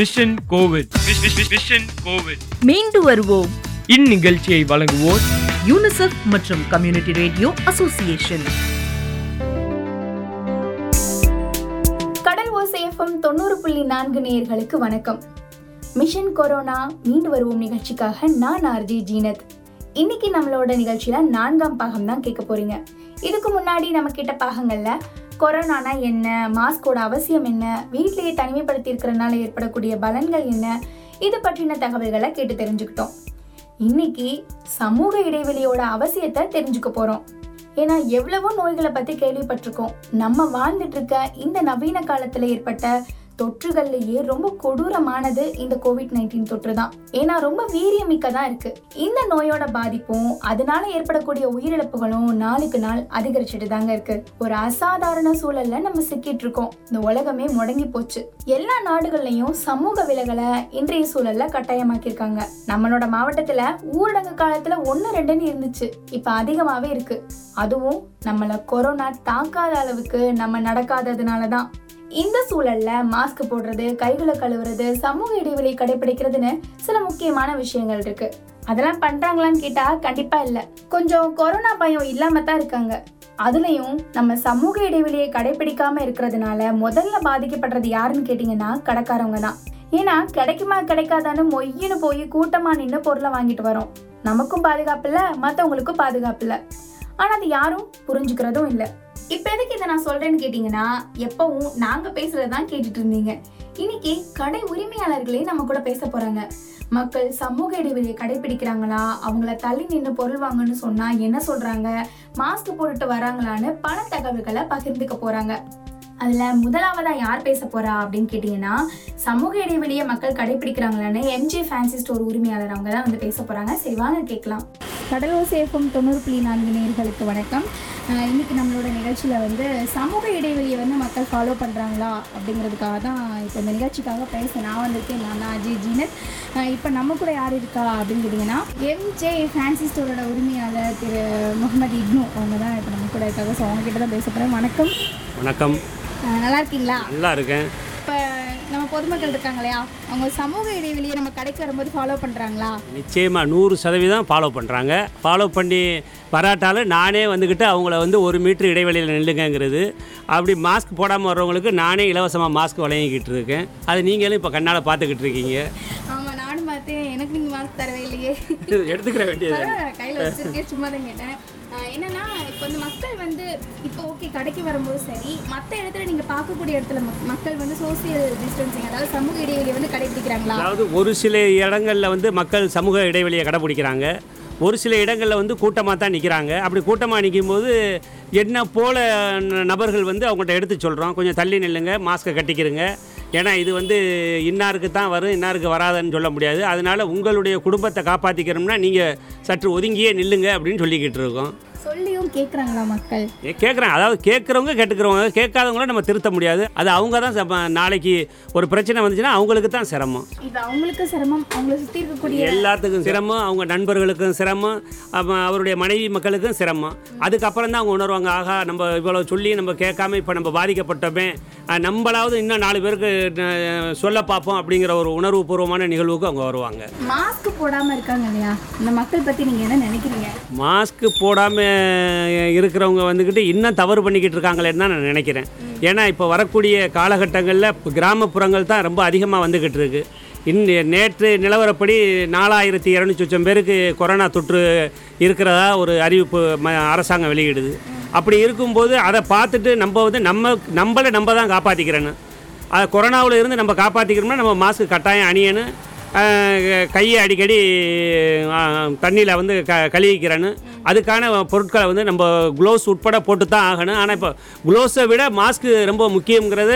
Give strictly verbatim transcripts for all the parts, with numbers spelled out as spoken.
Mission Covid. Mission Covid மீண்டு வருவோம். இந்நிகழ்ச்சியை வழங்குவோர் யூனிசெஃப் மற்றும் கம்யூனிட்டி ரேடியோ அசோசியேஷன். கடல் ஓசை எஃப்எம் தொண்ணூறு புள்ளி நான்கு நேயர்களுக்கு வணக்கம். மிஷன் கொரோனா மீண்டு வருவோம் நிகழ்ச்சிக்காக நான் ஆர்ஜி ஜீனத். இன்னைக்கு நம்மளோட நிகழ்ச்சியில நான்காம் பாகம் தான் கேட்க போறீங்க. இதுக்கு முன்னாடி நம்ம கிட்ட பாகங்கள்ல கொரோனானா என்ன, மாஸ்கோட அவசியம் என்ன, வீட்டிலேயே தனிமைப்படுத்தி இருக்கிறதுனால ஏற்படக்கூடிய பலன்கள் என்ன, இது பற்றின தகவல்களை கேட்டு தெரிஞ்சுக்கிட்டோம். இன்னைக்கு சமூக இடைவெளியோட அவசியத்தை தெரிஞ்சுக்க போறோம். ஏன்னா எவ்வளவோ நோய்களை பத்தி கேள்விப்பட்டிருக்கோம். நம்ம வாழ்ந்துட்டு இருக்க இந்த நவீன காலத்துல ஏற்பட்ட தொற்றுகள்லயே ரொம்ப கொடூரமானது இந்த கோவிட் நைன்டீன் தொற்று தான். ஏன்னா ரொம்ப வீரியமிக்க தான் இருக்கு. இந்த நோயோட பாதிப்பும் அதனால ஏற்படக்கூடிய உயிரிழப்புகளும் நாளுக்கு நாள் அதிகரிச்சுட்டு தாங்க இருக்கு. ஒரு அசாதாரண சூழல்ல நம்ம சிக்கிட்டு இருக்கோம். இந்த உலகமே முடங்கி போச்சு. எல்லா நாடுகள்லயும் சமூக விலகலை இன்றைய சூழல்ல கட்டாயமாக்கிருக்காங்க. நம்மளோட மாவட்டத்துல ஊரடங்கு காலத்துல ஒன்னு ரெண்டுன்னு இருந்துச்சு, இப்ப அதிகமாவே இருக்கு. அதுவும் நம்மள கொரோனா தாக்காத அளவுக்கு நம்ம நடக்காததுனாலதான். இந்த சூழல்ல மாஸ்க் போடுறது, கைகளை கழுவுறது, சமூக இடைவெளி கடைபிடிக்கிறதுன்னு சில முக்கியமான விஷயங்கள் இருக்கு. அதெல்லாம் பண்றாங்களான்னு கேட்டா கண்டிப்பா இல்ல. கொஞ்சம் கொரோனா பயம் இல்லாம தான் இருக்காங்க. அதுலயும் நம்ம சமூக இடைவெளியை கடைபிடிக்காம இருக்கிறதுனால முதல்ல பாதிக்கப்படுறது யாருன்னு கேட்டீங்கன்னா கடைக்காரவங்க தான். ஏன்னா கிடைக்குமா கிடைக்காதான்னு மொய்யின்னு போய் கூட்டமா நின்று பொருளை வாங்கிட்டு வரோம். நமக்கும் பாதுகாப்பு இல்ல, மற்றவங்களுக்கும் பாதுகாப்பு இல்ல. ஆனா அது யாரும் புரிஞ்சுக்கிறதும் இல்லை. இப்ப எதுக்கு இதை நான் சொல்றேன்னு கேட்டீங்கன்னா, எப்பவும் நாங்க பேசுறதுதான் கேட்டுட்டு இருந்தீங்க. இன்னைக்கு கடை உரிமையாளர்களே நம்ம கூட பேச போறாங்க. மக்கள் சமூக இடைவெளியை கடைபிடிக்கிறாங்களா, அவங்கள தள்ளி நின்று பொருள் வாங்கன்னு சொன்னா என்ன சொல்றாங்க, மாஸ்க் போட்டுட்டு வராங்களான்னு பல தகவல்களை பகிர்ந்துக்க போறாங்க. அதுல முதலாவதா யார் பேச போறா அப்படின்னு கேட்டீங்கன்னா, சமூக இடைவெளியை மக்கள் கடைபிடிக்கிறாங்களான்னு எம்ஜே ஃபேன்சி ஸ்டோர் உரிமையாளர் அவங்க தான் வந்து பேச போறாங்க. சரி வாங்க கேட்கலாம். கடல் ஓசை எஃப்எம் தொண்ணூறு புள்ளி நான்கு நேயர்களுக்கு வணக்கம். இன்றைக்கி நம்மளோட நிகழ்ச்சியில் வந்து சமூக இடைவெளியை வந்து மக்கள் ஃபாலோ பண்ணுறாங்களா அப்படிங்கிறதுக்காக தான் இப்போ இந்த நிகழ்ச்சிக்காக பேச நான் வந்திருக்கேன். நான் அஜய் ஜீனத். இப்போ நம்ம கூட யார் இருக்கா அப்படின்னு கேட்டிங்கன்னா, எம்ஜே ஃபேன்சி ஸ்டோரோட உரிமையாளர் திரு முகமது இப்னு அவங்க தான் இப்போ நம்ம கூட இருக்காங்க. ஸோ அவங்ககிட்ட தான் பேச போகிறேன். வணக்கம். வணக்கம். நல்லா இருக்கீங்களா? நல்லா இருக்கேன். இப்போ நம்ம பொதுமக்கள் இருக்காங்களா, அவங்க சமூக இடைவெளியை நம்ம கடைக்கு வரும்போது ஃபாலோ பண்ணுறாங்களா? நிச்சயமாக நூறு சதவீதம் ஃபாலோ பண்ணுறாங்க. ஃபாலோ பண்ணி வராட்டாலும் நானே வந்துக்கிட்டு அவங்கள வந்து ஒரு மீட்ரு இடைவெளியில் நில்லுங்கிறது. அப்படி மாஸ்க் போடாமல் வர்றவங்களுக்கு நானே இலவசமாக மாஸ்க் வழங்கிக்கிட்டு இருக்கேன். அது நீங்களும் இப்போ கண்ணால் பார்த்துக்கிட்டு இருக்கீங்க. ஆமாம், நானும் பார்த்தேன். எனக்கு நீங்கள் மாஸ்க் தரவே இல்லையே. எடுத்துக்கிற வேண்டியது கையில் வச்சுருக்கேன். சும்மா தான் கேட்டேன். என்னன்னா இப்போ வந்து மக்கள் வந்து இப்போ ஓகே கடைக்கு வரும்போது சரி, மற்ற இடத்துல நீங்கள் பார்க்கக்கூடிய இடத்துல மக்கள் வந்து சோசியல் டிஸ்டன்சிங், அதாவது சமூக இடைவெளியை வந்து கடைபிடிக்கிறாங்களா? அதாவது ஒரு சில இடங்களில் வந்து மக்கள் சமூக இடைவெளியை கடைபிடிக்கிறாங்க, ஒரு சில இடங்களில் வந்து கூட்டமாக தான் நிற்கிறாங்க. அப்படி கூட்டமாக நிற்கும்போது என்ன போல நபர்கள் வந்து அவங்கள்ட்ட எடுத்து சொல்கிறோம், கொஞ்சம் தள்ளி நில்லுங்க, மாஸ்க்கை கட்டிக்கிறங்க. ஏன்னா இது வந்து இன்னாருக்கு தான் வரும், இன்னாருக்கு வராதுன்னு சொல்ல முடியாது. அதனால் உங்களுடைய குடும்பத்தை காப்பாற்றிக்கிறோம்னா நீங்கள் சற்று ஒதுங்கியே நில்லுங்க அப்படின்னு சொல்லிக்கிட்டு இருக்கோம். சொல்லியும் கேட்குறாங்களா மக்கள்? கேட்குறாங்க. அதாவது கேட்குறவங்க கேட்டுக்கிறவங்க, கேட்காதவங்கள நம்ம திருத்த முடியாது. அது அவங்க தான் நாளைக்கு ஒரு பிரச்சனை வந்துச்சுன்னா அவங்களுக்கு தான் சிரமம். இது அவங்களுக்கு சிரமம், அவங்கள சுற்றி இருக்கக்கூடிய எல்லாத்துக்கும் சிரமம், அவங்க நண்பர்களுக்கும் சிரமம், அவருடைய மனைவி மக்களுக்கும் சிரமம். அதுக்கப்புறம் தான் அவங்க உணர்வாங்க, ஆகா நம்ம இவ்வளோ சொல்லி நம்ம கேட்காம இப்போ நம்ம பாதிக்கப்பட்டோமே, நம்மளாவது இன்னும் நாலு பேருக்கு சொல்ல பார்ப்போம் அப்படிங்கிற ஒரு உணர்வு பூர்வமான நிகழ்வுக்கு அவங்க வருவாங்க. மாஸ்க் போடாமல் இருக்காங்க இல்லையா, இந்த மக்கள் பற்றி நீங்கள் என்ன நினைக்கிறீங்க? மாஸ்க் போடாமல் இருக்கிறவங்க வந்துக்கிட்டு இன்னும் தவறு பண்ணிக்கிட்டு இருக்காங்களேன்னு தான் நான் நினைக்கிறேன். ஏன்னா இப்போ வரக்கூடிய காலகட்டங்களில் கிராமப்புறங்கள் தான் ரொம்ப அதிகமாக வந்துக்கிட்டு இருக்குது. இன்ன நேற்று நிலவரப்படி நாலாயிரத்தி இரநூத்தி சொச்சம் பேருக்கு கொரோனா தொற்று இருக்கிறதா ஒரு அறிவிப்பு அரசாங்கம் வெளியிடுது. அப்படி இருக்கும்போது அதை பார்த்துட்டு நம்ம வந்து நம்ம நம்மளை நம்ம தான் காப்பாற்றிக்கிறேன்னு, அதை கொரோனாவில் இருந்து நம்ம காப்பாற்றிக்கிறோம்னா நம்ம மாஸ்க் கட்டாயம் அணியன்னு, கையை அடிக்கடி தண்ணியில் வந்து க கழுவிக்கிறேன்னு, அதுக்கான பொருட்களை வந்து நம்ம க்ளோஸ் உட்பட போட்டு தான் ஆகணும். ஆனால் இப்போ க்ளோஸை விட மாஸ்க்கு ரொம்ப முக்கியங்கிறத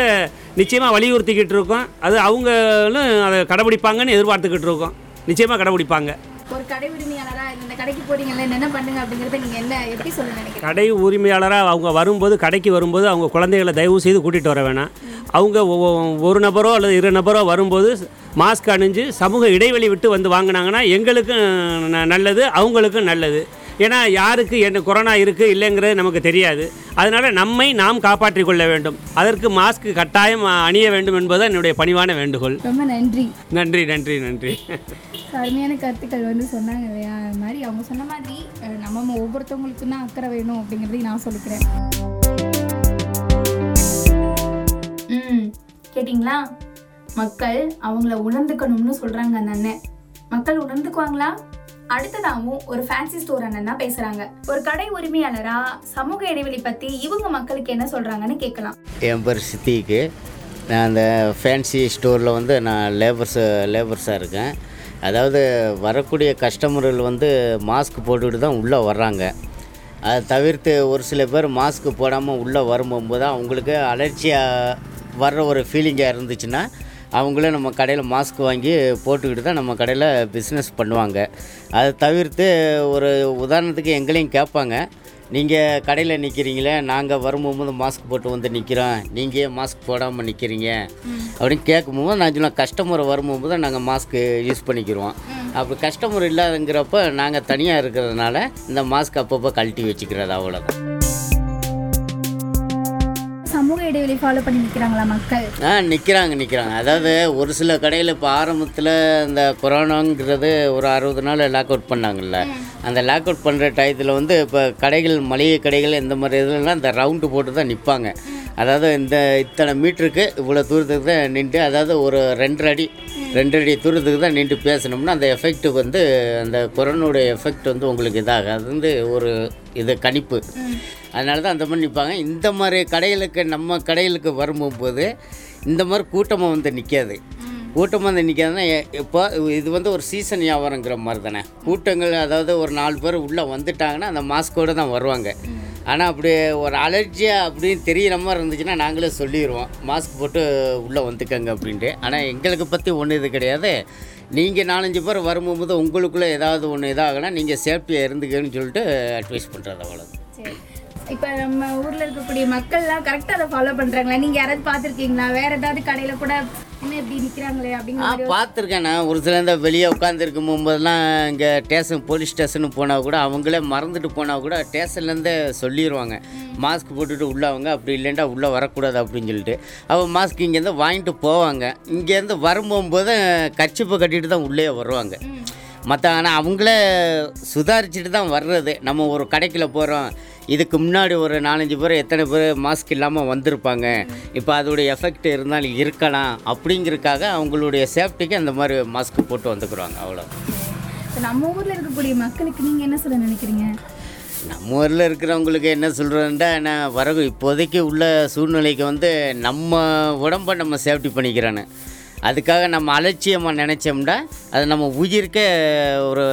நிச்சயமாக வலியுறுத்திக்கிட்டு இருக்கோம். அது அவங்களும் அதை கடைபிடிப்பாங்கன்னு எதிர்பார்த்துக்கிட்டு இருக்கோம். நிச்சயமாக கடைபிடிப்பாங்க. ஒரு கடை உரிமையாளராக இந்த கடைக்கு போறீங்களா, என்னென்ன பண்ணுங்க அப்படிங்கிறத நீங்கள் என்ன எப்படி சொல்ல நினைக்கிறீங்க? கடை உரிமையாளராக அவங்க வரும்போது, கடைக்கு வரும்போது அவங்க குழந்தைகளை தயவு செய்து கூட்டிகிட்டு வர வேணாம். அவங்க ஒரு நபரோ அல்லது இரு நபரோ வரும்போது மாஸ்க் அணிஞ்சு சமூக இடைவெளி விட்டு வந்து வாங்கினாங்கன்னா எங்களுக்கும் நல்லது, அவங்களுக்கும் நல்லது. ஏன்னா யாருக்கு என்ன கொரோனா இருக்குது இல்லைங்கிறது நமக்கு தெரியாது. அதனால் நம்மை நாம் காப்பாற்றிக் கொள்ள வேண்டும். அதற்கு மாஸ்க் கட்டாயம் அணிய வேண்டும் என்பது என்னுடைய பணிவான வேண்டுகோள். ரொம்ப நன்றி நன்றி நன்றி நன்றி. அருமையான கருத்துக்கள் வந்து சொன்னாங்க இல்லையா, அது மாதிரி அவங்க சொன்ன மாதிரி நம்ம ஒவ்வொருத்தவங்களுக்கு தான் அக்கறை வேணும் அப்படிங்கிறதையும் நான் சொல்லிக்கிறேன். ம் கேட்டிங்களா, மக்கள் அவங்கள உணர்ந்துக்கணும்னு சொல்கிறாங்க அந்த அண்ணன். மக்கள் உணர்ந்துக்குவாங்களா? அடுத்ததாகவும் ஒரு ஃபேன்சி ஸ்டோர் அண்ணன் தான் பேசுகிறாங்க. ஒரு கடை உரிமையாளரா சமூக இடைவெளி பற்றி இவங்க மக்களுக்கு என்ன சொல்கிறாங்கன்னு கேட்கலாம். என் பேர் சித்திக்கு, நான் அந்த ஃபேன்சி ஸ்டோரில் வந்து நான் லேபர்ஸ் லேபர்ஸாக இருக்கேன். அதாவது வரக்கூடிய கஸ்டமர்கள் வந்து மாஸ்க் போட்டுக்கிட்டு தான் உள்ளே வர்றாங்க. அதை தவிர்த்து ஒரு சில பேர் மாஸ்க் போடாமல் உள்ளே வரும்போது தான் அவங்களுக்கு அலர்ஜியாக வர்ற ஒரு ஃபீலிங்காக இருந்துச்சுன்னா அவங்களே நம்ம கடையில் மாஸ்க் வாங்கி போட்டுக்கிட்டு தான் நம்ம கடையில் பிஸ்னஸ் பண்ணுவாங்க. அதை தவிர்த்து ஒரு உதாரணத்துக்கு எங்களையும் கேட்பாங்க, நீங்கள் கடையில் நிற்கிறீங்களே, நாங்கள் வரும்போது மாஸ்க் போட்டு வந்து நிற்கிறோம், நீங்கள் ஏன் மாஸ்க் போடாமல் நிற்கிறீங்க அப்படின்னு கேட்கும்போது நான் சொன்னால் கஸ்டமர் வரும்போது தான் நாங்கள் மாஸ்க்கு யூஸ் பண்ணிக்கிறோம். அப்போ கஸ்டமர் இல்லாதங்கிறப்ப நாங்கள் தனியாக இருக்கிறதுனால இந்த மாஸ்க் அப்பப்போ கழட்டி வச்சுக்கிறது, அவ்வளோதான். சமூக இடைவெளி ஃபாலோ பண்ணி நிற்கிறாங்களா மக்கள்? ஆ நிற்கிறாங்க நிற்கிறாங்க. அதாவது ஒரு சில கடையில் இப்போ ஆரம்பத்தில் இந்த கொரோனாங்கிறது ஒரு அறுபது நாள் லாக் அவுட் பண்ணாங்கல்ல, அந்த லாக் அவுட் பண்ணுற டயத்தில் வந்து இப்போ கடைகள், மளிகை கடைகள் இந்த மாதிரி இதுலாம் இந்த ரவுண்டு போட்டு தான் நிற்பாங்க. அதாவது இந்த இத்தனை மீட்டருக்கு இவ்வளோ தூரத்துக்கு தான் நின்று, அதாவது ஒரு ரெண்டரை அடி ரெண்டடி தூரத்துக்கு தான் நின்று பேசணும்னா அந்த எஃபெக்ட் வந்து அந்த கொரோனாவுடைய எஃபெக்ட் வந்து உங்களுக்கு இதாக அது வந்து ஒரு இது கணிப்பு. அதனால தான் அந்த மாதிரி நிற்பாங்க. இந்த மாதிரி கடைகளுக்கு நம்ம கடைகளுக்கு வரும்போது இந்த மாதிரி கூட்டமாக வந்து நிற்காது. கூட்டமாக வந்து நிற்காதுன்னா இப்போ இது வந்து ஒரு சீசன் வியாபாரங்கிற மாதிரி தானே கூட்டங்கள். அதாவது ஒரு நாலு பேர் உள்ளே வந்துட்டாங்கன்னா அந்த மாஸ்கோடு தான் வருவாங்க. ஆனால் அப்படி ஒரு அலர்ஜியாக அப்படின்னு தெரிகிற மாதிரி இருந்துச்சுன்னா நாங்களே சொல்லிடுவோம் மாஸ்க் போட்டு உள்ளே வந்துக்கங்க அப்படின்ட்டு. ஆனால் எங்களுக்கு பற்றி ஒன்றும் இது கிடையாது. நீங்கள் நாலஞ்சு பேர் வரும்போது உங்களுக்குள்ளே ஏதாவது ஒன்று இதாகனா நீங்கள் சேஃப்டியாக இருந்துக்கன்னு சொல்லிட்டு அட்வைஸ் பண்ணுறது, அவ்வளோதான். சரி, இப்போ நம்ம ஊரில் இருக்கக்கூடிய மக்கள்லாம் கரெக்டாக அதை ஃபாலோ பண்ணுறாங்களா? நீங்கள் யாராவது பார்த்துருக்கீங்களா? வேறு ஏதாவது கடையில் கூட என்ன இப்படி நிற்கிறாங்களே அப்படிங்கிற? ஆ பார்த்துருக்கேன் நான். ஒரு சில இந்த வெளியே உட்காந்துருக்கும் போகும்போதெல்லாம் இங்கே ஸ்டேஷன், போலீஸ் ஸ்டேஷனு போனால் கூட அவங்களே மறந்துட்டு போனால் கூட ஸ்டேஷன்லேருந்தே சொல்லிடுவாங்க மாஸ்க் போட்டுட்டு உள்ளவங்க அப்படி இல்லைண்டா உள்ளே வரக்கூடாது அப்படின்னு சொல்லிட்டு அவன் மாஸ்க் இங்கேருந்து வாங்கிட்டு போவாங்க. இங்கேருந்து வரும்போது கர்ச்சிப்பை கட்டிட்டு தான் உள்ளே வருவாங்க மற்ற. ஆனால் அவங்கள சுதாரிச்சுட்டு தான் வர்றது. நம்ம ஒரு கடைக்கில் போகிறோம், இதுக்கு முன்னாடி ஒரு நாலஞ்சு பேர் எத்தனை பேர் மாஸ்க் இல்லாமல் வந்திருப்பாங்க, இப்போ அதோடைய எஃபெக்ட் இருந்தாலும் இருக்கலாம் அப்படிங்கிறதுக்காக அவங்களுடைய சேஃப்டிக்கு அந்த மாதிரி மாஸ்க் போட்டு வந்துக்கிறாங்க, அவ்வளோ. நம்ம ஊரில் இருக்கக்கூடிய மக்களுக்கு நீங்கள் என்ன சொல்ல நினைக்கிறீங்க? நம்ம ஊரில் இருக்கிறவங்களுக்கு என்ன சொல்கிறதுன்றா, நான் வர இப்போதைக்கு உள்ள சூழ்நிலைக்கு வந்து நம்ம உடம்பை நம்ம சேஃப்டி பண்ணிக்கிறானு அதுக்காக நம்ம அலட்சியமாக நினச்சோம்னா அது நம்ம உயிருக்கே ஒரு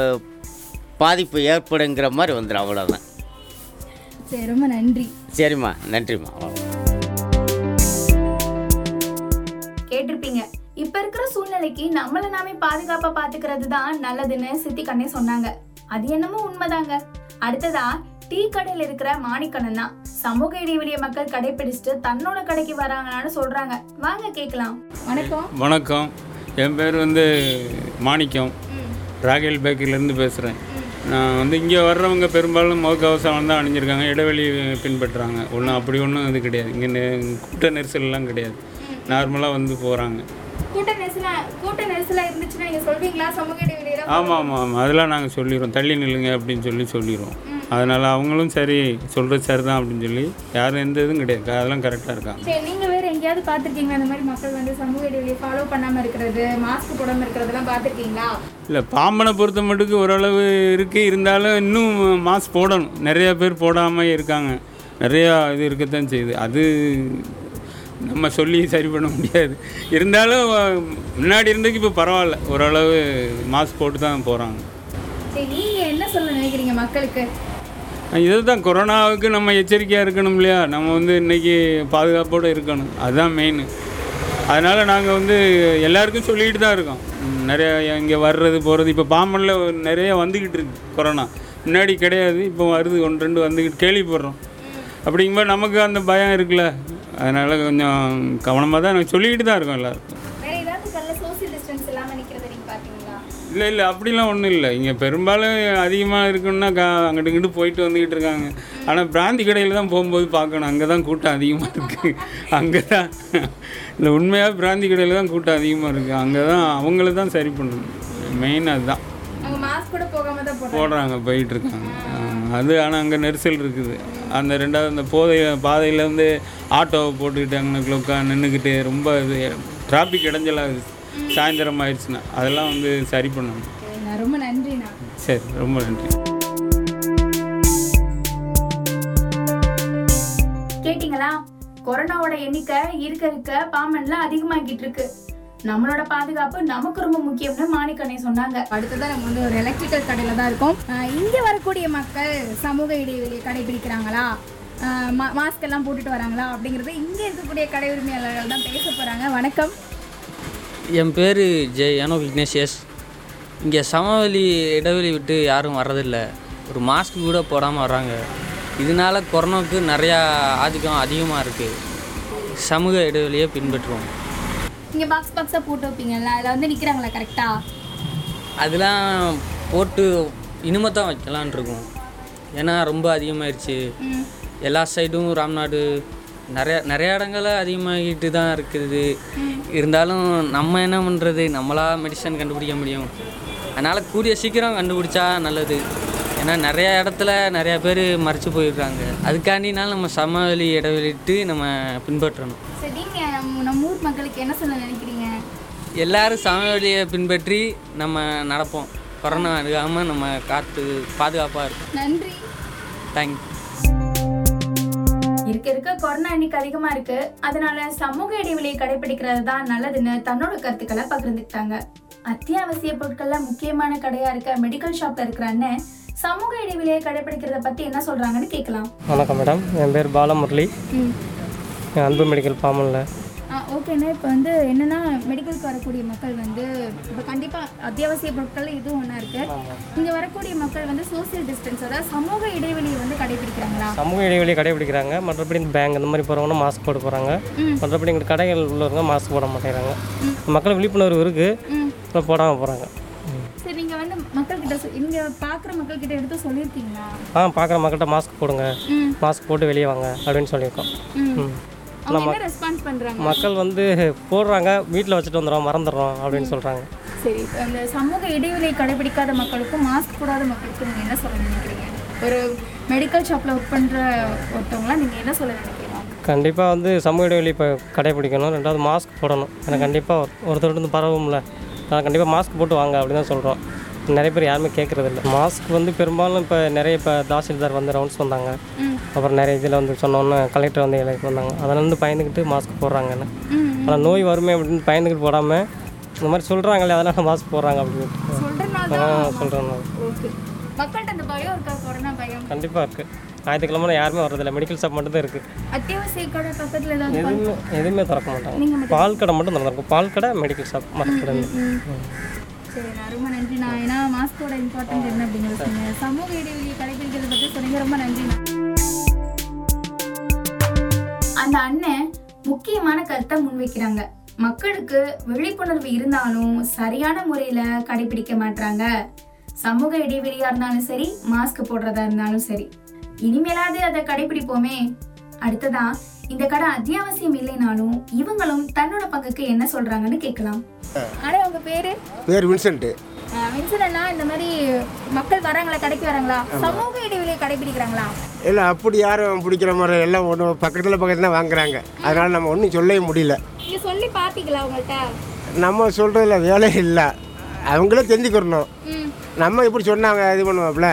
பாதிப்பு ஏற்படுங்கிற மாதிரி வந்துடும், அவ்வளோதான். சரி, ரொம்ப நன்றி. சரிம்மா, நன்றிம்மா. கேட்டிருப்பீங்க, இப்போ இருக்கிற சூழ்நிலைக்கு நம்மளை நாமே பாதுகாப்பாக பார்த்துக்கிறது தான் நல்லதுன்னு சித்தி கண்ணே சொன்னாங்க. அது என்னமோ உண்மைதாங்க. அடுத்ததா டீ கடையில் இருக்கிற மாணிக்கண்ணன் தான் சமூக இடைவெளியை மக்கள் கடைபிடிச்சிட்டு தன்னோட கடைக்கு வராங்கன்னு சொல்றாங்க. வாங்க கேட்கலாம். வணக்கம். வணக்கம், என் பேர் வந்து மாணிக்கம், ராகேல் பேக்கரியிலேருந்து பேசுகிறேன். நான் வந்து இங்கே வர்றவங்க பெரும்பாலும் முகக்கவசம் தான் அணிஞ்சிருக்காங்க, இடைவெளி பின்பற்றுறாங்க. ஒன்றும் அப்படி ஒன்றும் இது கிடையாது, இங்கே கூட்ட நெரிசல்லாம் கிடையாது, நார்மலாக வந்து போகிறாங்க. கூட்ட நெரிசலாக கூட்ட நெரிசலாக இருந்துச்சுன்னா நீங்கள் சொல்வீங்களா சமூக இடைவெளியில்? ஆமாம் ஆமாம் ஆமாம், அதெல்லாம் நாங்கள் சொல்லிடுவோம், தள்ளி நில்லுங்க அப்படின்னு சொல்லி சொல்லிடுவோம். அதனால் அவங்களும் சரி சொல்கிறது சரி தான் அப்படின்னு சொல்லி யாரும் எந்த இதுவும் கிடையாது, அதெல்லாம் கரெக்டாக இருக்காங்க. நீங்கள் வேறு எங்கேயாவது பார்த்துருக்கீங்களா இந்த மாதிரி மக்கள் வந்து சமூக இடைவெளியை ஃபாலோ பண்ணாமல் இருக்கிறது, மாஸ்க் போடாமல் இருக்கிறதெல்லாம் பார்த்துருக்கீங்களா? இல்லை, பாம்பனை பொறுத்த மட்டுக்கு ஓரளவு இருக்குது, இருந்தாலும் இன்னும் மாஸ்க் போடணும். நிறையா பேர் போடாமல் இருக்காங்க, நிறையா இது இருக்கத்தான் செய்யுது. அது நம்ம சொல்லி சரி பண்ண முடியாது. இருந்தாலும் முன்னாடி இருந்ததுக்கு இப்போ பரவாயில்ல, ஓரளவு மாஸ்க் போட்டு தான் போகிறாங்க. நீங்கள் என்ன சொல்ல நினைக்கிறீங்க மக்களுக்கு? இது தான் கொரோனாவுக்கு நம்ம எச்சரிக்கையாக இருக்கணும் இல்லையா, நம்ம வந்து இன்றைக்கி பாதுகாப்போடு இருக்கணும், அதுதான் மெயின். அதனால் நாங்கள் வந்து எல்லாருக்கும் சொல்லிக்கிட்டு தான் இருக்கோம். நிறையா இங்கே வர்றது போகிறது இப்போ பாம்பனில் நிறைய வந்துக்கிட்டு இருக்கு கொரோனா, முன்னாடி கிடையாது, இப்போ வருது ஒன்று ரெண்டு வந்துக்கிட்டு கேள்விப்படுறோம். அப்படிங்கும்போது நமக்கு அந்த பயம் இருக்குல்ல, அதனால் கொஞ்சம் கவனமாக தான் நாங்கள் சொல்லிக்கிட்டு தான் இருக்கோம் எல்லாருக்கும். இல்லை இல்லை அப்படிலாம் ஒன்றும் இல்லை. இங்கே பெரும்பாலும் அதிகமாக இருக்குன்னா கா அங்கிட்டு இங்கிட்டு போயிட்டு வந்துக்கிட்டு இருக்காங்க. ஆனால் பிராந்தி கடையில் தான் போகும்போது பார்க்கணும், அங்கே தான் கூட்டம் அதிகமாக இருக்குது. அங்கே தான் இந்த உண்மையாக பிராந்தி கடையில் தான் கூட்டம் அதிகமாக இருக்குது. அங்கே தான் அவங்கள தான் சரி பண்ணணும் மெயின். அதுதான் போடுறாங்க போயிட்டுருக்காங்க அது. ஆனால் அங்கே நெரிசல் இருக்குது. அந்த ரெண்டாவது அந்த போதை பாதையில் வந்து ஆட்டோவை போட்டுக்கிட்டு அங்கே உட்காந்து நின்றுக்கிட்டு ரொம்ப இது டிராஃபிக் இடைஞ்சலாகுது சாயந்தரம் ஆயிடுச்சுன்னா. அதெல்லாம் வந்து சரி பண்ணணும். ரொம்ப நன்றிண்ணா. சரி, ரொம்ப நன்றி. கேட்டிங்களா, கொரோனாவோட எண்ணிக்கை இருக்க இருக்க பாமன்லாம் அதிகமாகிட்டு இருக்கு. நம்மளோட பாதுகாப்பு நமக்கு ரொம்ப முக்கியம்னு மாணிக்கண்ணே சொன்னாங்க. அடுத்ததான் நம்ம வந்து ஒரு எலக்ட்ரிக்கல் கடையில் தான் இருக்கோம். இங்கே வரக்கூடிய மக்கள் சமூக இடைவெளியை கடைபிடிக்கிறாங்களா, மாஸ்க் எல்லாம் போட்டுட்டு வராங்களா அப்படிங்கிறது இங்கே இருக்கக்கூடிய கடை உரிமையாளர்கள் தான் பேச போகிறாங்க. வணக்கம், என் பேர் ஜெ யானோக்னேஷியஸ். இங்கே சமவெளி இடைவெளி விட்டு யாரும் வர்றதில்லை, ஒரு மாஸ்க் கூட போடாமல் வர்றாங்க. இதனால கொரோனாவுக்கு நிறையா ஆதிக்கம் அதிகமாக இருக்குது. சமூக இடைவெளியை பின்பற்றுவோம். இங்கே பாக்ஸ் பாக்ஸாக போட்டு வைப்பீங்கல்ல, அதில் வந்து நிற்கிறாங்களா கரெக்டாக? அதெல்லாம் போட்டு இனிமேல் தான் வைக்கலான் இருக்கும். ஏன்னா ரொம்ப அதிகமாகிடுச்சு. எல்லா சைடும் ராம்நாடு நிறையா நிறையா இடங்கள்லாம் அதிகமாகிட்டு தான் இருக்குது. இருந்தாலும் நம்ம என்ன பண்ணுறது, நம்மளாக மெடிசன் கண்டுபிடிக்க முடியும். அதனால் கூடிய சீக்கிரம் கண்டுபிடிச்சா நல்லது. ஏன்னா நிறையா இடத்துல நிறையா பேர் மறைச்சி போயிருக்காங்க. அதுக்காண்டினாலும் நம்ம சமவெளி இடைவெளிட்டு நம்ம பின்பற்றணும். நம்ம ஊர் மக்களுக்கு என்ன சொல்ல நினைக்கிறீங்க? எல்லோரும் சமவெளியை பின்பற்றி நம்ம நடப்போம். கொரோனா அணுகாமல் நம்ம காத்து பாதுகாப்பாக இருக்கும். நன்றி, தேங்க்யூ. இருக்க இருக்க கொரோனா இன்னைக்கு அதிகமா இருக்கு. அதனால சமூக இடைவெளியை கடைபிடிக்கிறது தான் நல்லதுன்னு தன்னோட கருத்துக்களை பகிர்ந்துக்கிட்டாங்க. அத்தியாவசிய பொருட்கள்ல முக்கியமான கடையா இருக்க மெடிக்கல் ஷாப்ல இருக்கிற அண்ணன் சமூக இடைவெளியை கடைபிடிக்கிறத பத்தி என்ன சொல்றாங்கன்னு கேட்கலாம். வணக்கம் மேடம், என் பேர் பாலமுரளி, அன்பு மெடிக்கல் பாமல்ல. ஓகேண்ணா, இப்போ வந்து என்னென்னா மெடிக்கலுக்கு வரக்கூடிய மக்கள் வந்து இப்போ கண்டிப்பாக அத்தியாவசிய பொருட்கள் இதுவும் ஒன்றா இருக்குது. இங்கே வரக்கூடிய மக்கள் வந்து சோசியல் டிஸ்டன்ஸ், அதாவது சமூக இடைவெளியை வந்து கடைபிடிக்கிறாங்களா? சமூக இடைவெளியை கடைபிடிக்கிறாங்க. மற்றபடி பேங்க் இந்த மாதிரி போகிறவங்க மாஸ்க் போட்டு போகிறாங்க. மற்றபடி எங்கள் கடைகள் உள்ளவங்க மாஸ்க் போட மாட்டேங்கிறாங்க. மக்கள் விழிப்புணர்வு இருக்குது, இப்போ போடாமல் போகிறாங்க. சரி, நீங்கள் வந்து மக்கள்கிட்ட இங்கே பார்க்குற மக்கள்கிட்ட எடுத்து சொல்லியிருக்கீங்களா? ஆ, பார்க்குற மக்கள்கிட்ட மாஸ்க் போடுங்க, மாஸ்க் போட்டு வெளியே வாங்க அப்படின்னு சொல்லியிருக்கோம். ம், மக்கள் வந்து போடுறாங்க, வீட்டில் வச்சுட்டு வந்துடுறோம், மறந்துடுறோம் அப்படின்னு சொல்கிறாங்க. சரி, அந்த சமூக இடைவெளியை கடைபிடிக்காத மக்களுக்கும் மாஸ்க் போடாத மக்களுக்கும் நீங்கள் என்ன சொல்ல நினைக்கிறீங்க? ஒரு மெடிக்கல் ஷாப்பில் ஒர்க் பண்ணுற ஒருத்தவங்களாம் நீங்கள் என்ன சொல்ல நினைக்கிறீங்க? கண்டிப்பாக வந்து சமூக இடைவெளி இப்போ கடைபிடிக்கணும். ரெண்டாவது மாஸ்க் போடணும். ஏன்னா கண்டிப்பாக ஒருத்தருட்டு பரவும்ல, நான் கண்டிப்பாக மாஸ்க் போட்டு வாங்க அப்படின்னு தான் சொல்கிறோம். நிறைய பேர் யாருமே கேட்குறதில்ல. மாஸ்க் வந்து பெரும்பாலும் இப்போ நிறைய இப்போ தாசில்தார் வந்து ரவுண்ட்ஸ் வந்தாங்க, அப்புறம் நிறைய இதில் வந்து சொன்னோன்னு கலெக்டர் வந்து இலைக்கு வந்தாங்க. அதனால பயந்துக்கிட்டு மாஸ்க் போடுறாங்கன்னு. ஆனால் நோய் வருமே அப்படின்னு பயந்துக்கிட்டு போடாமல் இந்த மாதிரி சொல்கிறாங்களே, அதனால் மாஸ்க் போடுறாங்க அப்படின்னு ஆ சொல்கிறேன்னா கண்டிப்பாக இருக்குது. ஞாயிற்றுக்கிழமை யாருமே வர்றதில்லை, மெடிக்கல் ஷாப் மட்டும் தான் இருக்குது. அத்தியாவசிய கடை பக்கத்தில் எதுவுமே எதுவுமே திறக்க மாட்டாங்க. பால் கடை மட்டும் திறந்துருக்கும், பால் கடை, மெடிக்கல் ஷாப், மரக்கடை. சரிண்ணா, ரொம்ப நன்றிண்ணா. ஏன்னா மாஸ்கோட இம்பார்ட்டன்ட் என்ன அப்படிங்கிறது சமூக இடைவெளியை கடைபிடிக்கிறத பற்றி சொன்னீங்க. ரொம்ப நன்றிண்ணா. அந்த அண்ணன் முக்கியமான கருத்தை முன்வைக்கிறாங்க. மக்களுக்கு விழிப்புணர்வு இருந்தாலும் சரியான முறையில் கடைபிடிக்க மாட்டாங்க. சமூக இடைவெளியாக இருந்தாலும் சரி, மாஸ்க் போடுறதா இருந்தாலும் சரி, இனிமேலாவது அதை கடைபிடிப்போமே. அடுத்ததான் இந்த கடை அத்தியாவசியம் இல்லைனாலும் இவங்களும் தன்னோட பங்குக்கு என்ன சொல்றாங்கன்னு கேட்கலாம். ஆனா உங்க பேரு பேர் வின்சென்ட். வின்சென்ட்னா இந்த மாதிரி மக்கள் வராங்களா, கடைக்கு வராங்களா, சமூக இடைவெளியை கடைபிடிக்கிறாங்களா? இல்ல, அப்படி யாரும் பிடிக்கிற மாதிரி எல்லாம் ஒன்று பக்கத்துல பக்கத்துல வாங்குறாங்க. அதனால நம்ம ஒன்றும் சொல்லவே முடியல. நீங்க சொல்லி பாத்தீங்களா? உங்கள்கிட்ட நம்ம சொல்றதுல வேலை இல்லை, அவங்களே தெரிஞ்சுக்கிறணும். நம்ம இப்படி சொன்னாங்க இது பண்ணுவோம்ல.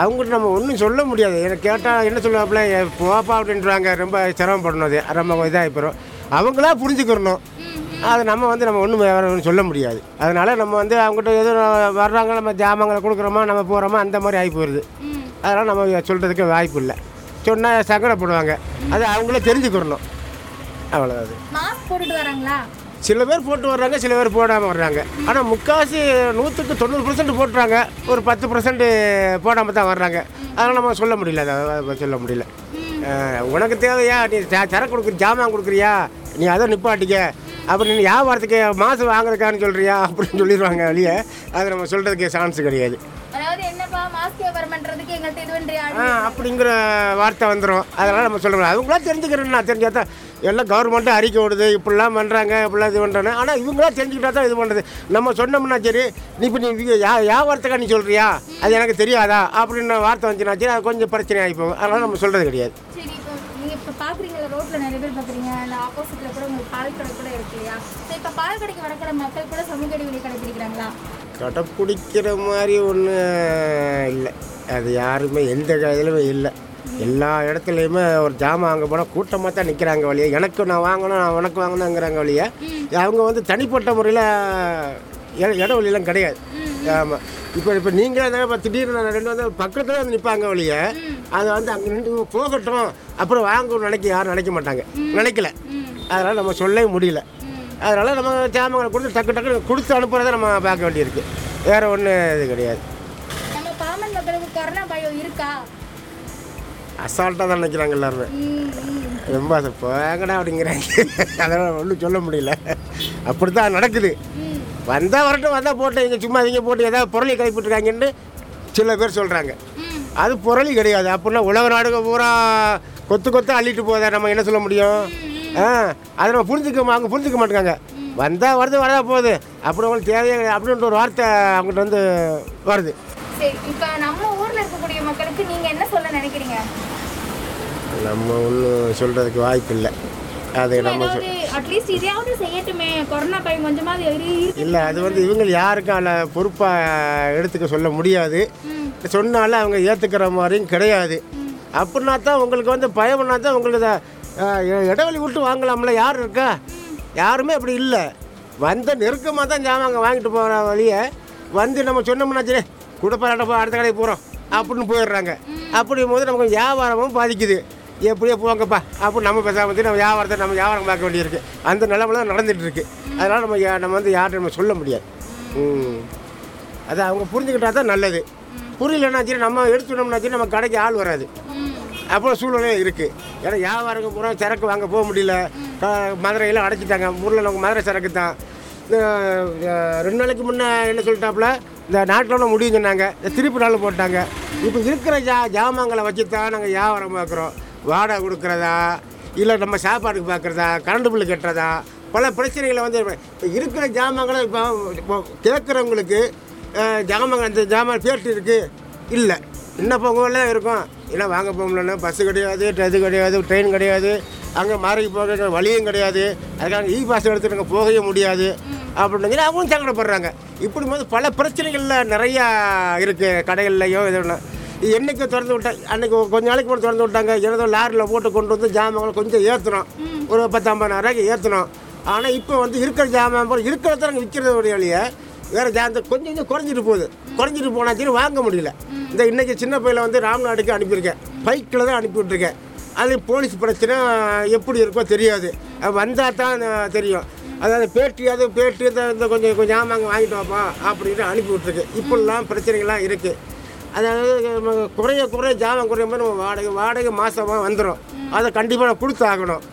அவங்ககிட்ட நம்ம ஒன்றும் சொல்ல முடியாது. எனக்கு கேட்டால் என்ன சொல்லுவாப்புல, போப்பா அப்படின்றாங்க. ரொம்ப சிரமப்படணும், அது ரொம்ப இதாக இப்போ அவங்களா புரிஞ்சுக்கிறணும். அது நம்ம வந்து நம்ம ஒன்றும் சொல்ல முடியாது. அதனால நம்ம வந்து அவங்ககிட்ட எதுவும் வர்றாங்க, நம்ம ஜாமங்களை கொடுக்குறோமா, நம்ம போகிறோமா, அந்த மாதிரி ஆகி போயிடுது. அதனால் நம்ம சொல்கிறதுக்கு வாய்ப்பு இல்லை. சொன்னால் சங்கடப்படுவாங்க, அது அவங்களே தெரிஞ்சுக்கிறணும். அவ்வளோதான். மாஸ்க் போட்டுட்டு வராங்களா? சில பேர் போட்டு வர்றாங்க, சில பேர் போடாமல் வர்றாங்க. ஆனால் முக்காசி நூற்றுக்கு தொண்ணூறு பர்சன்ட் போட்டுறாங்க, ஒரு பத்து பர்சன்ட் போடாமல் தான் வர்றாங்க. அதனால் நம்ம சொல்ல முடியல, அதை சொல்ல முடியல. உனக்கு தேவையா, நீ சரக்கு கொடுக்குற ஜாமான் கொடுக்குறியா, நீ அதை நிப்பாட்டிக்க, அப்புறம் நீ வியாபாரத்துக்கு மாதம் வாங்குறதுக்கான்னு சொல்கிறியா அப்படின்னு சொல்லிடுவாங்க. வெளியே அதை நம்ம சொல்கிறதுக்கு சான்ஸ் கிடையாது. அப்படிங்கிற வார்த்தை வந்துடும். அதனால் நம்ம சொல்ல முடியாது. அவங்களா தெரிஞ்சுக்கிறேன், நான் தெரிஞ்சால் தான். எல்லாம் கவர்மெண்ட்டும் அறிக்கை விடுது, இப்படிலாம் பண்ணுறாங்க, இப்படிலாம் இது பண்ணுறாங்க. ஆனால் இவங்களா தெரிஞ்சுக்கிட்டா தான் இது பண்ணுறது. நம்ம சொன்னோம்னா சரி, நீ இப்போ நீ யா வியாபாரத்துக்காக நீ சொல்கிறியா, அது எனக்கு தெரியாதா அப்படின்னு வார்த்தை வந்துச்சுன்னா சரி, அது கொஞ்சம் பிரச்சனை ஆகிப்போம். அதனால் நம்ம சொல்கிறது கிடையாது. கடைப்பிடிக்கிற மாதிரி ஒன்று இல்லை, அது யாருமே எந்த இதுலையுமே இல்லை. எல்லா இடத்துலையுமே ஒரு ஜாமான் அங்கே போனால் கூட்டமாக தான் நிற்கிறாங்க. வழியை எனக்கு நான் வாங்கணும், நான் உனக்கு வாங்கணுங்கிறாங்க. வழியை அவங்க வந்து தனிப்பட்ட முறையில் இடவெளியெலாம் கிடையாது. ஆமாம், இப்போ இப்போ நீங்களே தான் இப்போ திடீர்னு ரெண்டு வந்து பக்கத்தில் வந்து நிற்பாங்க. வழியை அதை வந்து அங்கே ரெண்டு போகட்டும் அப்புறம் வாங்கணும்னு நினைக்க யாரும் நினைக்க மாட்டாங்க, நினைக்கல. அதனால் நம்ம சொல்லவே முடியல. அதனால் நம்ம ஜாமான்களை கொடுத்து டக்கு டக்குன்னு கொடுத்து அனுப்புகிறத நம்ம பார்க்க வேண்டியிருக்கு, வேறு ஒன்றும் இது கிடையாது. அசால்ட்டாக தான் நினைக்கிறாங்க எல்லாருமே, ரொம்ப அசப்பாங்கடா அப்படிங்கிறாங்க. அதனால் ஒன்றும் சொல்ல முடியல, அப்படி தான் நடக்குது. வந்தால் வரட்டும், வந்தால் போட்டு இங்கே சும்மா இங்கே போட்டு ஏதாவது பொருளை கைப்பற்றுறாங்கன்னு சில பேர் சொல்கிறாங்க. அது பொருள் கிடையாது. அப்படின்னா உலக நாடுக பூரா கொத்து கொத்து அள்ளிட்டு போதா நம்ம என்ன சொல்ல முடியும்? ஆ, அதை நம்ம புரிஞ்சுக்க அவங்க புரிஞ்சுக்க மாட்டேங்காங்க. வந்தால் வருது, வரதா போகுது, அப்புறம் அவங்களுக்கு தேவையே கிடையாது அப்படின்ற ஒரு வார்த்தை அவங்ககிட்ட வந்து வருது. இப்போ நம்ம ஊரில் இருக்கக்கூடிய மக்களுக்கு நீங்கள் என்ன சொல்ல நினைக்கிறீங்க? நம்ம ஒன்றும் சொல்கிறதுக்கு வாய்ப்பு இல்லை. அது நம்ம அட்லீஸ்ட் இதையாவது செய்யட்டுமே, கொரோனா பயம் கொஞ்சமாவது இல்லை. அது வந்து இவங்க யாருக்கும் அதில் பொறுப்பாக எடுத்துக்க சொல்ல முடியாது. சொன்னாலும் அவங்க ஏற்றுக்கிற மாதிரியும் கிடையாது. அப்படின்னா தான் உங்களுக்கு வந்து பயம்னா தான் உங்களுக்கு இடவெளி விட்டு வாங்கலாம்ல. யாரும் இருக்கா? யாருமே அப்படி இல்லை. வந்த நெருக்கமாக தான் ஜாமாங்க வாங்கிட்டு போகிற வழியை வந்து நம்ம சொன்னோம்னா சரி கூடப்பா இடப்பா அடுத்த கடையை போகிறோம் அப்படின்னு போயிடுறாங்க. அப்படிங்கும் போது நமக்கு வியாபாரமும் பாதிக்குது. எப்படியே போங்கப்பா அப்படி நம்ம பேசாமல் வந்து நம்ம வியாபாரத்தை நம்ம வியாபாரம் பார்க்க வேண்டியிருக்கு. அந்த நிலமெல்லாம் நடந்துகிட்ருக்கு. அதனால் நம்ம நம்ம வந்து யார்கிட்ட நம்ம சொல்ல முடியாது. அதை அவங்க புரிஞ்சுக்கிட்டா தான் நல்லது. புரியலன்னா சரி, நம்ம எடுத்துட்டோம்னா சரி, நம்ம கடைக்கு ஆள் வராது. அப்புறம் சூழ்நிலை இருக்குது. ஏன்னா வியாபாரம் பூரா சரக்கு வாங்க போக முடியல. மதுரையெல்லாம் அடைச்சிட்டாங்க. ஊரில் நமக்கு மதுரை சரக்கு தான். ரெண்டு நாளைக்கு முன்னே என்ன சொல்லிட்டாப்புல இந்த நாட்டில் முடியும் சொன்னாங்க, இந்த திருப்பி நாள் போட்டாங்க. இப்போ இருக்கிற ஜா ஜாமான்களை வச்சு தான் நாங்கள் வியாபாரம் பார்க்குறோம். வாடகை கொடுக்குறதா, இல்லை நம்ம சாப்பாட்டுக்கு பார்க்குறதா, கரண்டு பில்லு கட்டுறதா, பல பிரச்சனைகளை வந்து இப்போ இருக்கிற ஜாமான்களை இப்போ கேட்குறவங்களுக்கு ஜாமான் அந்த ஜாமான் பேர்ட்டு இருக்குது இல்லை இன்னும் பொங்கலாம் இருக்கும். ஏன்னா வாங்க போகலன்னா பஸ்ஸு கிடையாது, இது கிடையாது, ட்ரெயின் கிடையாது, அங்கே மாறி போகிற வழியும் கிடையாது. அதுக்காக இ பாஸ் எடுத்துகிட்டு நாங்கள் போகவே முடியாது அப்படின்னு அவங்களும் சங்கடப்படுறாங்க. இப்படி போது பல பிரச்சனைகளில் நிறையா இருக்குது. கடைகள்லையும் இது ஒன்று என்றைக்கு திறந்து விட்டாங்க, அன்றைக்கி கொஞ்ச நாளைக்கு கூட திறந்து விட்டாங்க. ஏதோ லாரியில் போட்டு கொண்டு வந்து ஜாமான்களை கொஞ்சம் ஏற்றணும், ஒரு பத்து ஐம்பதாயிரூவாய்க்கு ஏற்றணும். ஆனால் இப்போ வந்து இருக்கிற ஜாமான் போகிற இருக்கிறத நாங்கள் விற்கிறது ஒரு வழியை வேறு ஜாந்த கொஞ்சம் கொஞ்சம் குறைஞ்சிட்டு போகுது. குறைஞ்சிட்டு போனாச்சும் வாங்க முடியல. இந்த இன்றைக்கி சின்ன பையில வந்து ராம்நாடுக்கு அனுப்பியிருக்கேன், பைக்கில் தான் அனுப்பிவிட்ருக்கேன். அது போலீஸ் பிரச்சனை எப்படி இருக்கோ தெரியாது, வந்தால் தான் தெரியும். அதாவது பேட்டி அது பேட்டி இந்த கொஞ்சம் கொஞ்சம் ஜாமாங்க வாங்கிட்டு வாப்பா அப்படின்னு அனுப்பிவிட்ருக்கு. இப்படிலாம் பிரச்சனைகள்லாம் இருக்குது. அதாவது குறைய குறைய ஜாமான் குறைய மாதிரி நம்ம வாடகை வாடகை மாதமாக வந்துடும். அதை கண்டிப்பாக நான் கொடுத்து ஆகணும்.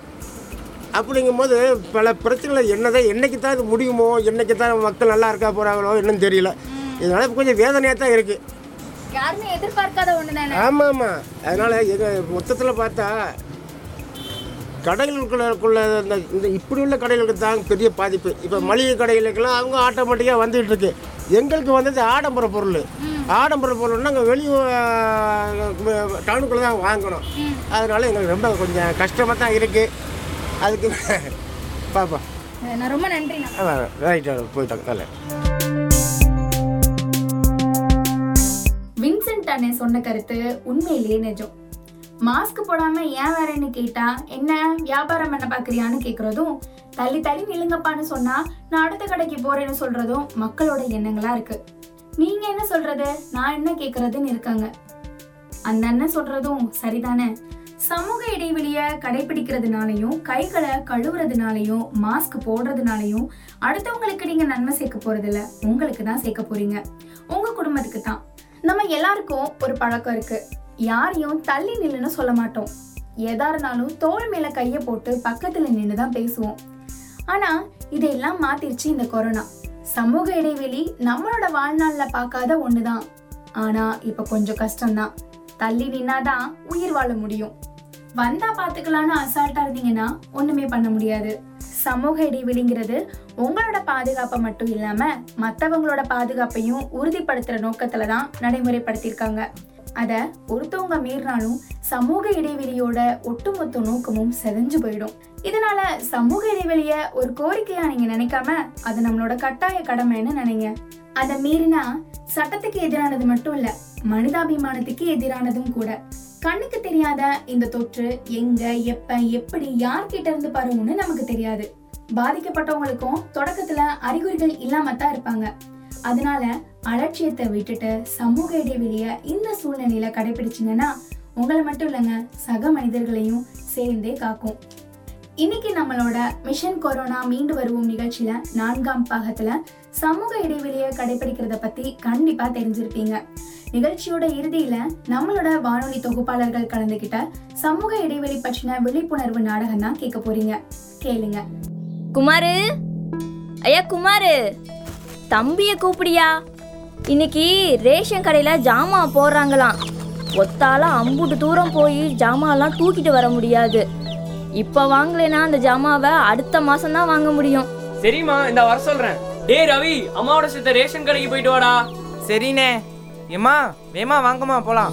அப்படிங்கும்போது பல பிரச்சனைகள் என்னதான் என்றைக்கு தான் இது முடியுமோ, என்றைக்கு தான் மக்கள் நல்லா இருக்கா போகிறாங்களோ என்னன்னு தெரியல. இதனால் கொஞ்சம் வேதனையாக தான் இருக்குது. ஆமாம் ஆமாம். அதனால் எங்கள் மொத்தத்தில் பார்த்தா கடைகளுக்குள்ளக்குள்ள இந்த இப்படி உள்ள கடைகளுக்கு தான் பெரிய பாதிப்பு. இப்போ மளிகை கடைகளுக்கெல்லாம் அவங்க ஆட்டோமேட்டிக்காக வந்துகிட்டு இருக்கு. எங்களுக்கு வந்தது ஆடம்பர பொருள். ஆடம்பர பொருள்னா நாங்கள் வெளியூர் டவுனுக்குள்ளே தான் வாங்கணும். அதனால் எங்களுக்கு ரொம்ப கொஞ்சம் கஷ்டமாக தான் இருக்குது. அதுக்கு பாப்பா நான் ரொம்ப நன்றி. ரைட், போயிட்டாங்க. வின்சென்ட் அண்ணே சொன்ன கருத்து உண்மையிலேயே நிஜம். மாஸ்க் போடாம ஏன் வேறன்னு கேட்டா என்ன வியாபாரம் பண்ண பாக்குறியான்னு கேக்குறதும், தள்ளி தள்ளி நிலுங்கப்பான்னு சொன்னா நான் அடுத்த கடைக்கு போறேன்னு சொல்றதும் மக்களோட எண்ணங்களா இருக்கு. நீங்க என்ன சொல்றது, நான் என்ன கேக்குறதுன்னு இருக்காங்க. அந்த அண்ணன் சொல்றதும் சரிதானே. சமூக இடைவெளியை கடைபிடிக்கிறதுனாலையும் கைகளை கழுவுறதுனாலையும் மாஸ்க் போடுறதுனாலையும் அடுத்தவங்களுக்கு நீங்க நன்மை சேர்க்க போறது இல்லை, உங்களுக்கு தான் சேர்க்க போறீங்க, உங்க குடும்பத்துக்கு தான். நம்ம எல்லாருக்கும் ஒரு பழக்கம் இருக்கு, யாரையும் தள்ளி நில்லுன்னு சொல்ல மாட்டோம், எதா இருந்தாலும் தோள் மேல கையை போட்டு பக்கத்துல நின்றுதான் பேசுவோம். ஆனா இதையெல்லாம் மாத்திருச்சு இந்த கொரோனா. சமூக இடைவெளி நம்மளோட வாழ்நாள்ல பார்க்காத ஒண்ணுதான், ஆனா இப்ப கொஞ்சம் கஷ்டம்தான். தள்ளி நின்னாதான் உயிர் வாழ முடியும். வந்தா பாத்துக்கலான்னு அசால்ட்டா இருந்தீங்கன்னா ஒண்ணுமே பண்ண முடியாது. சமூக இடைவெளிங்கிறது உங்களோட பாதுகாப்பை மட்டும் இல்லாம மற்றவங்களோட பாதுகாப்பையும் உறுதிப்படுத்துற நோக்கத்துலதான் நடைமுறைப்படுத்திருக்காங்க. அத ஒருத்தவங்க மீறினாலும் சமூக இடைவெளியோட ஒட்டுமொத்த நோக்கமும் செதஞ்சு போயிடும். இதனால சமூக இடைவெளிய ஒரு கோரிக்கையா நீங்க நினைக்காம அது நம்மளோட கட்டாய கடமைன்னு நினைங்க. அதை மீறினா சட்டத்துக்கு எதிரானது மட்டும் இல்ல, மனிதாபிமானத்துக்கு எதிரானதும் கூட. கண்ணுக்கு தெரியாத இந்த தொற்று எங்க, எப்ப, எப்படி, யார்கிட்ட இருந்து பரவும்னு நமக்கு தெரியாது. பாதிக்கப்பட்டவங்களுக்கும் தொடக்கத்துல அறிகுறிகள் இல்லாமத்தான் இருப்பாங்க. அதனால அலட்சியத்தை விட்டுட்டு சமூக இடைவெளியை இந்த சூழ்நிலையில கடைபிடிச்சிங்கன்னா உங்களை மட்டும் இல்லைங்க, சக மனிதர்களையும் சேர்ந்தே காக்கும். இன்னைக்கு நம்மளோட மிஷன் கொரோனா மீண்டு வருவோம் நிகழ்ச்சியில நான்காம் பாகத்துல சமூக இடைவெளியை கடைபிடிக்கிறத பத்தி கண்டிப்பா தெரிஞ்சிருப்பீங்க. நிகழ்ச்சியோட இறுதியில நம்மளோட வானொலி தொகுப்பாளர்கள் கலந்துகிட்ட சமூக இடைவெளி பற்றின விழிப்புணர்வு நாடகம் தான் கேட்க போறீங்க, கேளுங்க. குமாரு, ஐயா குமாரு, தம்பிய கூப்பிடியா? இன்னைக்கு ரேஷன் கடையில ஜாமான் போடுறாங்களாம். ஒத்தால அம்புட்டு தூரம் போய் ஜாமான்லாம் தூக்கிட்டு வர முடியாது. இப்ப வாங்கலைன்னா அந்த ஜாமாவை அடுத்த மாசம் தான் வாங்க முடியும். சரிம்மா, இந்த வர சொல்றேன். டேய் ரவி, அம்மாவோட சேர்த்து ரேஷன் கடைக்கு போயிட்டு வாடா. சரிண்ணே. ஏமா வேமா வாங்கம்மா போலாம்.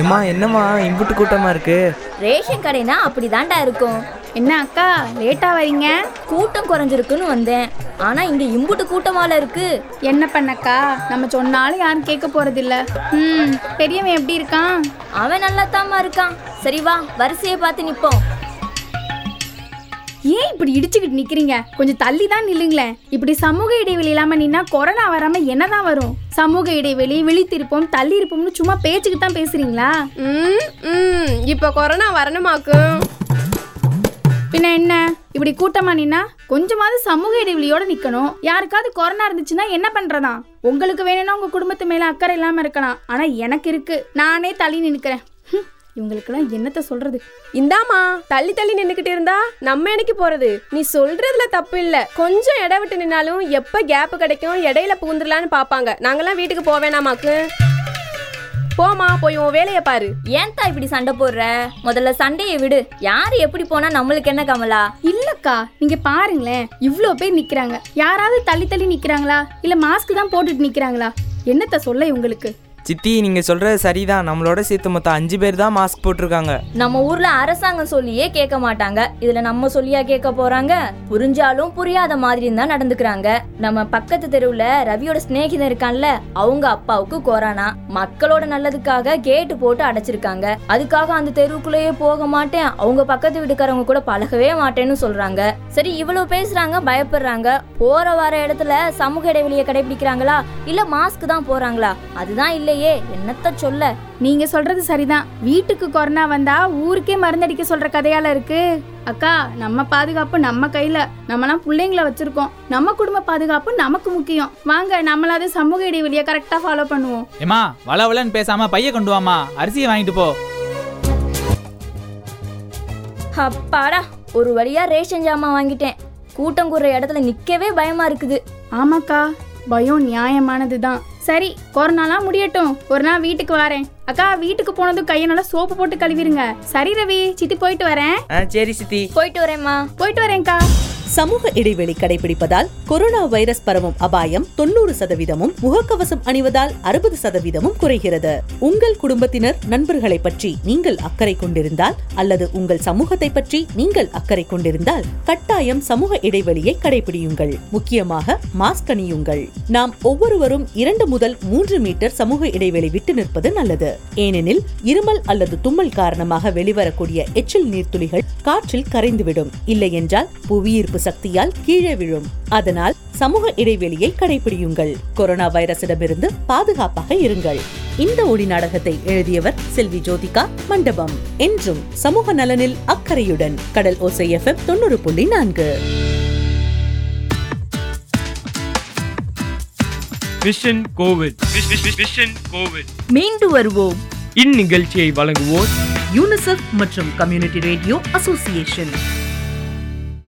ஏமா என்னம்மா இம்புட்டு கூட்டமா இருக்கு? ரேஷன் கடைனா அப்படிதான்டா இருக்கும். என்ன அக்கா லேட்டா வரீங்க? கூட்டம் குறைஞ்சிருக்குன்னு வந்தேன், ஆனா இங்க இம்புட்டு கூட்டமால இருக்கு. என்ன பண்ணக்கா, நம்ம சொன்னாலும் யாரும் கேட்க போறது இல்ல. ம், பெரியவன் எப்படி இருக்கான்? அவன் நல்லா தாமா இருக்கான். சரி வா, வரிசையை பார்த்து நிப்போம். ஏன் இப்படி இடிச்சுக்கிட்டு நிக்கிறீங்க? கொஞ்சம் தள்ளி தான் நில்லுங்களேன். இப்படி சமூக இடைவெளி இல்லாம நின்னா கொரோனா வராம என்னதான் வரும்? சமூக இடைவெளி, விழித்திருப்போம், தள்ளி இருப்போம்னு சும்மா பேச்சுக்கு தான் பேசுறீங்களா? ம், இப்ப கொரோனா வரணுமாக்கும். பின்ன என்ன இப்படி கூட்டமா நின்னா கொஞ்சமாவது சமூக இடைவெளியோட நிக்கணும். யாருக்காவது கொரோனா இருந்துச்சுன்னா என்ன பண்றதா? உங்களுக்கு வேணும்னா உங்க குடும்பத்து மேல அக்கறை இல்லாம இருக்கலாம், ஆனா எனக்கு இருக்கு, நானே தள்ளி நின்னுக்கிறேன். இவங்களுக்கெல்லாம் என்னத்த சொல்றது? இந்தாமா, தள்ளி தள்ளி நின்னுக்கிட்டு இருந்தா நம்ம எனக்கு போறது. நீ சொல்றதுல தப்பு இல்ல, கொஞ்சம் இட விட்டு நின்னாலும் எப்ப கேப் கிடைக்கும் இடையில புகுந்துடலான்னு பாப்பாங்க. நாங்கெல்லாம் வீட்டுக்கு போவேணாமாக்கு. போமா, போய் உன் வேலையை பாரு. ஏன்தா இப்படி சண்டை போடுற? முதல்ல சண்டையை விடு. யாரு எப்படி போனா நம்மளுக்கு என்ன கமலா? இல்லக்கா, நீங்க பாருங்களேன், இவ்ளோ பேர் நிக்கிறாங்க, யாராவது தள்ளி தள்ளி நிக்கிறாங்களா இல்ல மாஸ்க் தான் போட்டுட்டு நிக்கிறாங்களா? என்னத்த சொல்ல உங்களுக்கு? சித்தி, நீங்க சொல்றது சரிதான். நம்மளோட சேர்த்து மொத்தம் அஞ்சு பேர் தான் மாஸ்க் போட்டிருக்காங்க. நம்ம ஊர்ல அரசாங்கம் சொல்லியே கேட்க மாட்டாங்க, இதுல நம்ம சொல்லியா கேட்க போறாங்க? புரிஞ்சாலும் புரியாத மாதிரி தான் நடந்துக்கிறாங்க. நம்ம பக்கத்து தெருவுல ரவியோட ஸ்நேகிதன் இருக்கான்ல, அவங்க அப்பாவுக்கு கொரோனா. மக்களோட நல்லதுக்காக கேட்டு போட்டு அடைச்சிருக்காங்க. அதுக்காக அந்த தெருவுக்குள்ளேயே போக மாட்டேன், அவங்க பக்கத்து வீட்டுக்காரவங்க கூட பழகவே மாட்டேன்னு சொல்றாங்க. சரி, இவ்வளவு பேசுறாங்க, பயப்படுறாங்க. போற வர இடத்துல சமூக இடைவெளியை கடைபிடிக்கிறாங்களா இல்ல மாஸ்க் தான் போறாங்களா? அதுதான் இல்லை. என்னத்த சொல்ல? நீங்க சொல்றது சரிதான், வீட்டுக்கு கொரோனா வந்தா ஊருக்கே மருந்தடிக்க சொல்ற கதையால இருக்கு. அக்கா, நம்ம பாதுகாப்பு நம்ம கையில, நம்மலாம் பிள்ளைங்கள வச்சிருக்கோம், நம்ம குடும்ப பாதுகாப்பு நமக்கு முக்கியம். வாங்க, நம்மளாவது சமூக இடைவெளியை கரெக்டா ஃபாலோ பண்ணுவோம். ஏமா வளவளன்னு பேசாம பைய கொண்டு வாமா, அரிசியை வாங்கிட்டு போ. அப்பாடா, ஒரு வழியா ரேஷன் ஜாமான் வாங்கிட்டேன். கூட்டம் கூடுற இடத்துல நிக்கவே பயமா இருக்குது. ஆமாக்கா, பயம் நியாயமானதுதான். சரி, கொரோனாலாம் முடியட்டும், ஒரு நாள் வீட்டுக்கு வரேன். அக்கா, வீட்டுக்கு போனதும் கையை நல்லா சோப்பு போட்டு கழுவிருங்க. சரி ரவி, சித்தி போயிட்டு வரேன். சரி சித்தி, போயிட்டு வரேம்மா. போயிட்டு வரேன்க்கா. சமூக இடைவெளி கடைபிடிப்பதால் கொரோனா வைரஸ் பரவும் அபாயம் தொண்ணூறு சதவீதமும் முகக்கவசம் அணிவதால் அறுபது சதவீதமும் குறைகிறது. உங்கள் குடும்பத்தினர், நண்பர்களை பற்றி நீங்கள் அக்கறை கொண்டிருந்தால் அல்லது உங்கள் சமூகத்தை பற்றி நீங்கள் அக்கறை கொண்டிருந்தால் கட்டாயம் சமூக இடைவெளியை கடைபிடியுங்கள். முக்கியமாக மாஸ்க் அணியுங்கள். நாம் ஒவ்வொருவரும் இரண்டு முதல் மூன்று மீட்டர் சமூக இடைவெளி விட்டு நிற்பது நல்லது. ஏனெனில் இருமல் அல்லது தும்மல் காரணமாக வெளிவரக்கூடிய எச்சில் நீர்த்துளிகள் காற்றில் கரைந்துவிடும். இல்லை என்றால் புவியீர்ப்பு சக்தியால் கீழே விழும். அதனால் சமூக இடைவெளியை கடைபிடியுங்கள். கொரோனா வைரஸிடமிருந்து பாதுகாப்பாக இருங்கள். இந்த ஒளி நாடகத்தை எழுதியவர் செல்வி ஜோதிகா மண்டபம். என்றும் சமூக நலனில் அக்கறையுடன் கடல் ஓசை எஃப்எம் தொண்ணூறு புள்ளி நான்கு. மிஷன் கோவிட் மிஷன் கோவிட் மீண்டு வருவோம். இந்நிகழ்ச்சியை வழங்குவோர் யூனிசெஃப் மற்றும் கம்யூனிட்டி ரேடியோ அசோசியேஷன்.